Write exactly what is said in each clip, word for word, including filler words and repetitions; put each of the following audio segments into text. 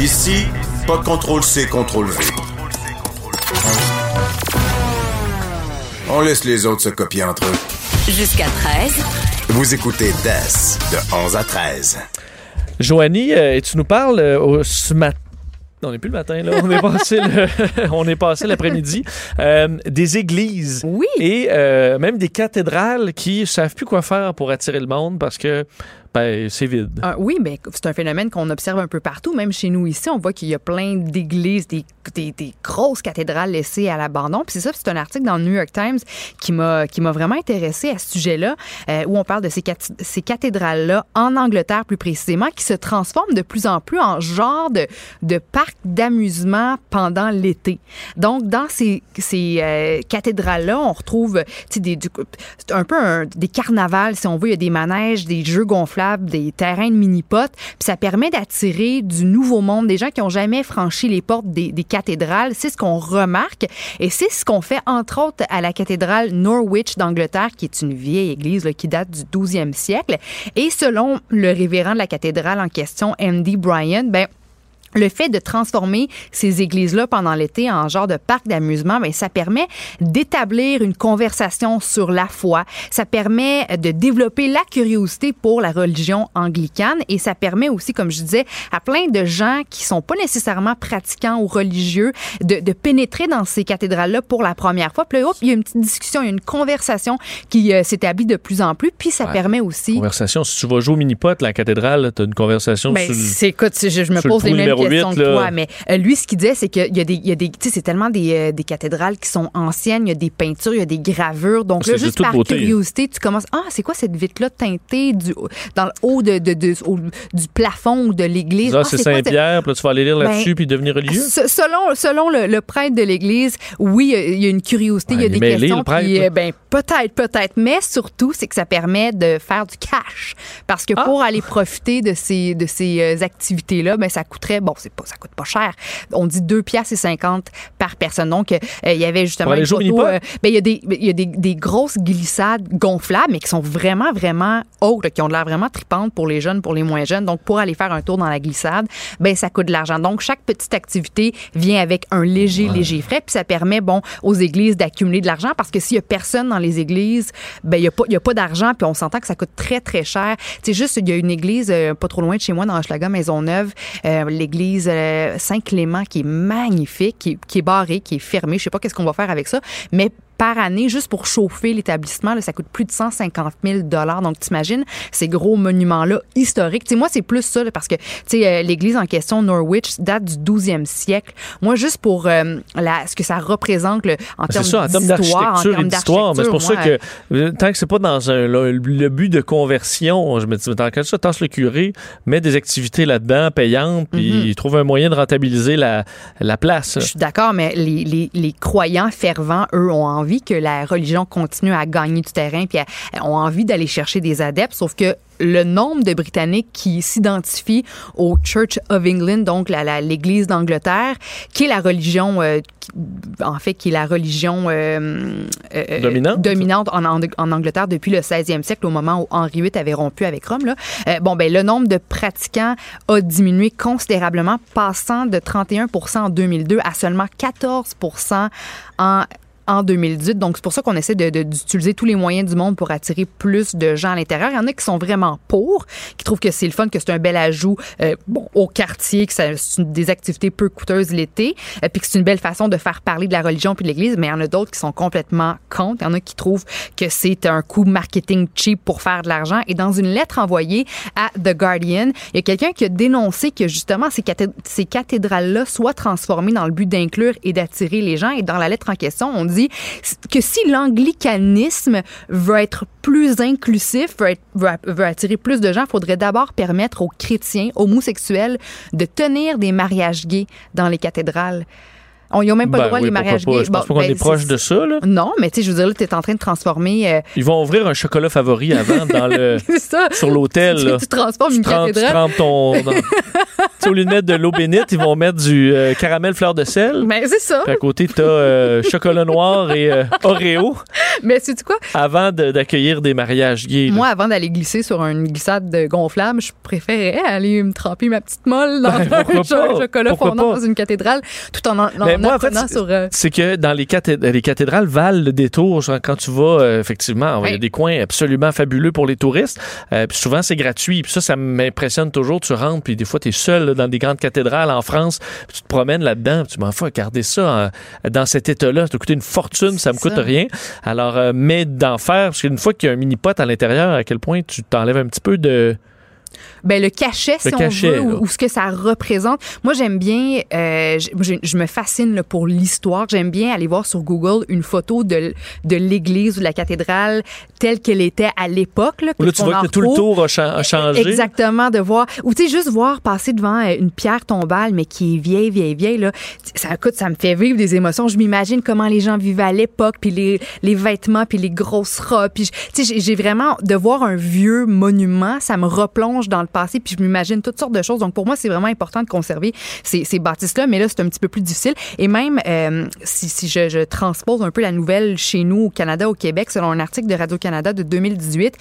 Ici, pas de contrôle C, contrôle V. On laisse les autres se copier entre eux. Jusqu'à treize. Vous écoutez D A S, de onze à treize. Joanie, euh, tu nous parles euh, ce matin. On n'est plus le matin, là. On est passé, le... on est passé l'après-midi. Euh, des églises. Oui. Et euh, même des cathédrales qui ne savent plus quoi faire pour attirer le monde parce que ben, c'est vide. Ah, oui, mais c'est un phénomène qu'on observe un peu partout. Même chez nous ici, on voit qu'il y a plein d'églises, des, des, des grosses cathédrales laissées à l'abandon. Puis c'est ça, c'est un article dans le New York Times qui m'a, qui m'a vraiment intéressée à ce sujet-là, euh, où on parle de ces, cat- ces cathédrales-là, en Angleterre plus précisément, qui se transforment de plus en plus en genre de, de parc d'amusement pendant l'été. Donc, dans ces, ces euh, cathédrales-là, on retrouve des, du, un peu un, des carnavals, si on veut. Il y a des manèges, des jeux gonflables, des terrains de mini-potes. Puis ça permet d'attirer du nouveau monde, des gens qui n'ont jamais franchi les portes des, des cathédrales. C'est ce qu'on remarque et c'est ce qu'on fait, entre autres, à la cathédrale Norwich d'Angleterre, qui est une vieille église là, qui date du douzième siècle. Et selon le révérend de la cathédrale en question, Andy Bryan, ben le fait de transformer ces églises-là pendant l'été en genre de parc d'amusement, bien, ça permet d'établir une conversation sur la foi. Ça permet de développer la curiosité pour la religion anglicane et ça permet aussi, comme je disais, à plein de gens qui sont pas nécessairement pratiquants ou religieux de, de pénétrer dans ces cathédrales-là pour la première fois. Puis là, hop, il y a une petite discussion, il y a une conversation qui euh, s'établit de plus en plus. Puis ça ouais. permet aussi... Conversation, si tu vas jouer au mini-pot, la cathédrale, t'as une conversation ben, sur c'est, écoute, je, je me pose les mêmes question de toi, mais lui, ce qu'il disait, c'est qu'il y a des, il y a des, tu sais, c'est tellement des, euh, des cathédrales qui sont anciennes, il y a des peintures, il y a des gravures, donc là, juste par beauté. Curiosité, tu commences, ah, c'est quoi cette vitre-là teintée du, dans le haut de, de, de, au, du plafond ou de l'église? Là, ah, c'est, c'est Saint-Pierre, puis là, tu vas aller lire là-dessus, ben, puis devenir religieux? Selon, selon le, le prêtre de l'église, oui, il y a une curiosité, ouais, il y a des mêlé, questions, puis euh, ben, peut-être, peut-être, mais surtout, c'est que ça permet de faire du cash, parce que ah. pour aller profiter de ces, de ces euh, activités-là, ben, ça coûterait bon, c'est pas, ça coûte pas cher. On dit deux piastres et cinquante par personne. Donc, euh, il y avait justement une photo, euh, ben, il y a, des, il y a des, des grosses glissades gonflables, mais qui sont vraiment, vraiment hautes, là, qui ont de l'air vraiment tripantes pour les jeunes, pour les moins jeunes. Donc, pour aller faire un tour dans la glissade, ben, ça coûte de l'argent. Donc, chaque petite activité vient avec un léger, ouais. léger frais. Puis, ça permet, bon, aux églises d'accumuler de l'argent parce que s'il y a personne dans les églises, ben, il y a pas, il y a pas d'argent. Puis, on s'entend que ça coûte très, très cher. Tu sais, juste, il y a une église euh, pas trop loin de chez moi, dans Hochelaga-Maisonneuve, euh, l'église L'église Saint-Clément qui est magnifique, qui, qui est barrée, qui est fermée. Je sais pas qu'est-ce qu'on va faire avec ça, mais par année, juste pour chauffer l'établissement, là, ça coûte plus de cent cinquante mille dollars. Donc, t'imagines ces gros monuments-là historiques. T'sais, moi, c'est plus ça, là, parce que euh, l'église en question, Norwich, date du douzième siècle. Moi, juste pour euh, la, ce que ça représente là, en termes d'histoire. C'est ça, en termes d'architecture terme et d'histoire. Mais c'est pour moi, ça que, euh, tant que c'est pas dans un, le, le but de conversion, je me dis, tant que ça, tasse le curé, met des activités là-dedans payantes, puis mm-hmm. il trouve un moyen de rentabiliser la, la place. Je suis d'accord, mais les, les, les croyants fervents, eux, ont envie que la religion continue à gagner du terrain puis ont envie d'aller chercher des adeptes, sauf que le nombre de Britanniques qui s'identifient au Church of England, donc la, la, l'Église d'Angleterre, qui est la religion, euh, qui, en fait, qui est la religion euh, euh, dominante, dominante en, en, en Angleterre depuis le seizième siècle, au moment où Henri huit avait rompu avec Rome. Là. Euh, bon, ben, le nombre de pratiquants a diminué considérablement, passant de trente et un pour cent en deux mille deux à seulement quatorze pour cent en en deux mille dix-huit. Donc, c'est pour ça qu'on essaie de, de, d'utiliser tous les moyens du monde pour attirer plus de gens à l'intérieur. Il y en a qui sont vraiment pour, qui trouvent que c'est le fun, que c'est un bel ajout euh, bon, au quartier, que ça, c'est une, des activités peu coûteuses l'été, euh, puis que c'est une belle façon de faire parler de la religion puis de l'Église, mais il y en a d'autres qui sont complètement contre. Il y en a qui trouvent que c'est un coup marketing cheap pour faire de l'argent. Et dans une lettre envoyée à The Guardian, il y a quelqu'un qui a dénoncé que, justement, ces, cathé- ces cathédrales-là soient transformées dans le but d'inclure et d'attirer les gens. Et dans la lettre en question, on dit dit que si l'anglicanisme veut être plus inclusif, veut, être, veut, veut attirer plus de gens, il faudrait d'abord permettre aux chrétiens, homosexuels, de tenir des mariages gays dans les cathédrales. On n'y a même pas ben le droit, oui, les mariages gays. Je pense bon, qu'on ben, est proche de ça, là. Non, mais tu sais, je veux dire, là, t'es en train de transformer... Euh... Ils vont ouvrir un chocolat favori avant dans le... ça. Sur l'hôtel, tu, là. Tu transformes une cathédrale. Tu trempes ton... Au lieu de mettre de l'eau bénite, ils vont mettre du euh, caramel fleur de sel. Mais ben, c'est ça. Puis à côté, t'as euh, chocolat noir et euh, Oreo. Mais sais-tu quoi? Avant de, d'accueillir des mariages gays. Moi, là. Avant d'aller glisser sur une glissade gonflable, je préférais aller me tremper ma petite molle dans ben, un cho- chocolat fondant dans une cathédrale, tout en... en ben, moi, en fait, c'est, sur, euh... c'est que dans les, cathédrales, les cathédrales valent le détour. Genre, quand tu vas, euh, effectivement, il y a des coins absolument fabuleux pour les touristes. Euh, puis souvent, c'est gratuit. Puis ça, ça m'impressionne toujours. Tu rentres, puis des fois, tu es seul là, dans des grandes cathédrales en France. Puis tu te promènes là-dedans. Puis tu m'en fous, regarder ça hein, dans cet état-là. Ça t'a coûté une fortune, ça me coûte rien. Alors, euh, mais d'en faire, parce qu'une fois qu'il y a un mini-pot à l'intérieur, à quel point tu t'enlèves un petit peu de... Ben, le cachet, le si cachet, on veut, ou, ou ce que ça représente. Moi, j'aime bien, euh, je, je me fascine là, pour l'histoire. J'aime bien aller voir sur Google une photo de, de l'église ou de la cathédrale telle qu'elle était à l'époque. Là, que là tu vois que tout le tour a, cha- a changé. Exactement, de voir. Ou tu sais, juste voir passer devant une pierre tombale, mais qui est vieille, vieille, vieille. Là, ça, écoute, ça me fait vivre des émotions. Je m'imagine comment les gens vivaient à l'époque, puis les, les vêtements, puis les grosses robes. Puis, tu sais, j'ai vraiment, de voir un vieux monument, ça me replonge dans le passé, puis je m'imagine toutes sortes de choses. Donc, pour moi, c'est vraiment important de conserver ces, ces bâtisses-là, mais là, c'est un petit peu plus difficile. Et même, euh, si, si je, je transpose un peu la nouvelle chez nous, au Canada, au Québec, selon un article de Radio-Canada de deux mille dix-huit,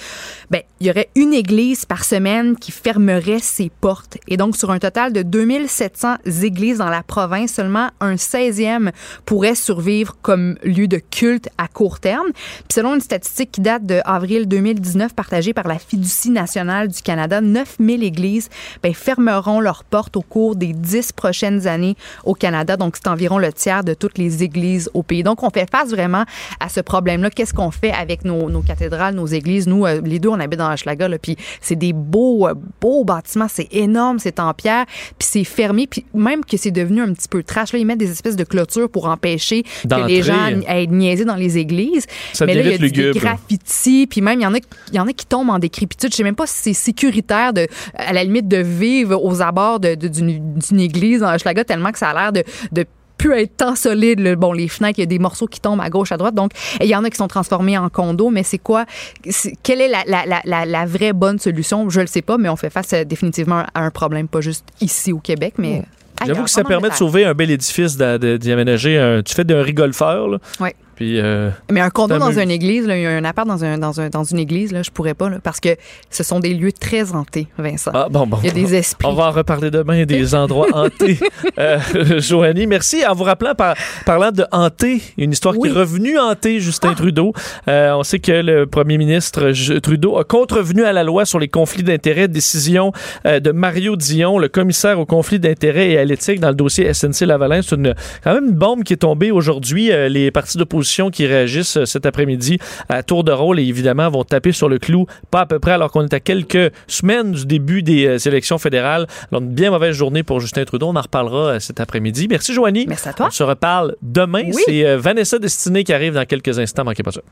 bien, il y aurait une église par semaine qui fermerait ses portes. Et donc, sur un total de deux mille sept cents églises dans la province, seulement un seizième pourrait survivre comme lieu de culte à court terme. Puis, selon une statistique qui date de avril deux mille dix-neuf, partagée par la Fiducie nationale du Canada, neuf mille églises ben, fermeront leurs portes au cours des dix prochaines années au Canada. Donc, c'est environ le tiers de toutes les églises au pays. Donc, on fait face vraiment à ce problème-là. Qu'est-ce qu'on fait avec nos, nos cathédrales, nos églises? Nous, euh, les deux, on habite dans Hochelaga, là, puis c'est des beaux, euh, beaux bâtiments. C'est énorme, c'est en pierre, puis c'est fermé, puis même que c'est devenu un petit peu trash. Là, ils mettent des espèces de clôtures pour empêcher d'entrer, que les gens aient niaisé dans les églises. Ça mais là, il y a du, des graffitis, puis même, il y en a, il y en a qui tombent en décrépitude. Je sais même pas si c'est sécuritaire de, à la limite de vivre aux abords de, de, d'une, d'une église en Hochelaga tellement que ça a l'air de, de plus être tant solide. Le, bon, les fenêtres, il y a des morceaux qui tombent à gauche, à droite. Donc, il y en a qui sont transformés en condos. Mais c'est quoi? C'est, quelle est la, la, la, la vraie bonne solution? Je le sais pas, mais on fait face à, définitivement à un problème, pas juste ici au Québec, mais... Mmh. Ailleurs, j'avoue que ça permet de sauver un bel édifice, d'y aménager un... Tu fais d'un rigolfeur, là. Oui. Puis, euh, mais un condo dans une église, là, un appart dans, un, dans, un, dans une église, là, je pourrais pas, là, parce que ce sont des lieux très hantés, Vincent. Ah, bon, bon, il y a des esprits. On va en reparler demain, des endroits hantés. Euh, Joanie, merci. En vous rappelant, par, parlant de hanté, une histoire oui. qui est revenue hantée, Justin ah. Trudeau. Euh, on sait que le premier ministre Trudeau a contrevenu à la loi sur les conflits d'intérêts, décision euh, de Mario Dion, le commissaire aux conflits d'intérêts et à l'éthique dans le dossier S N C-Lavalin. C'est une, quand même une bombe qui est tombée aujourd'hui. Euh, les partis d'opposition qui réagissent cet après-midi à tour de rôle et évidemment vont taper sur le clou pas à peu près alors qu'on est à quelques semaines du début des élections fédérales. Alors une bien mauvaise journée pour Justin Trudeau. On en reparlera cet après-midi. Merci Joanie. Merci à toi. On se reparle demain. Oui. C'est Vanessa Destiné qui arrive dans quelques instants. Manquez pas ça.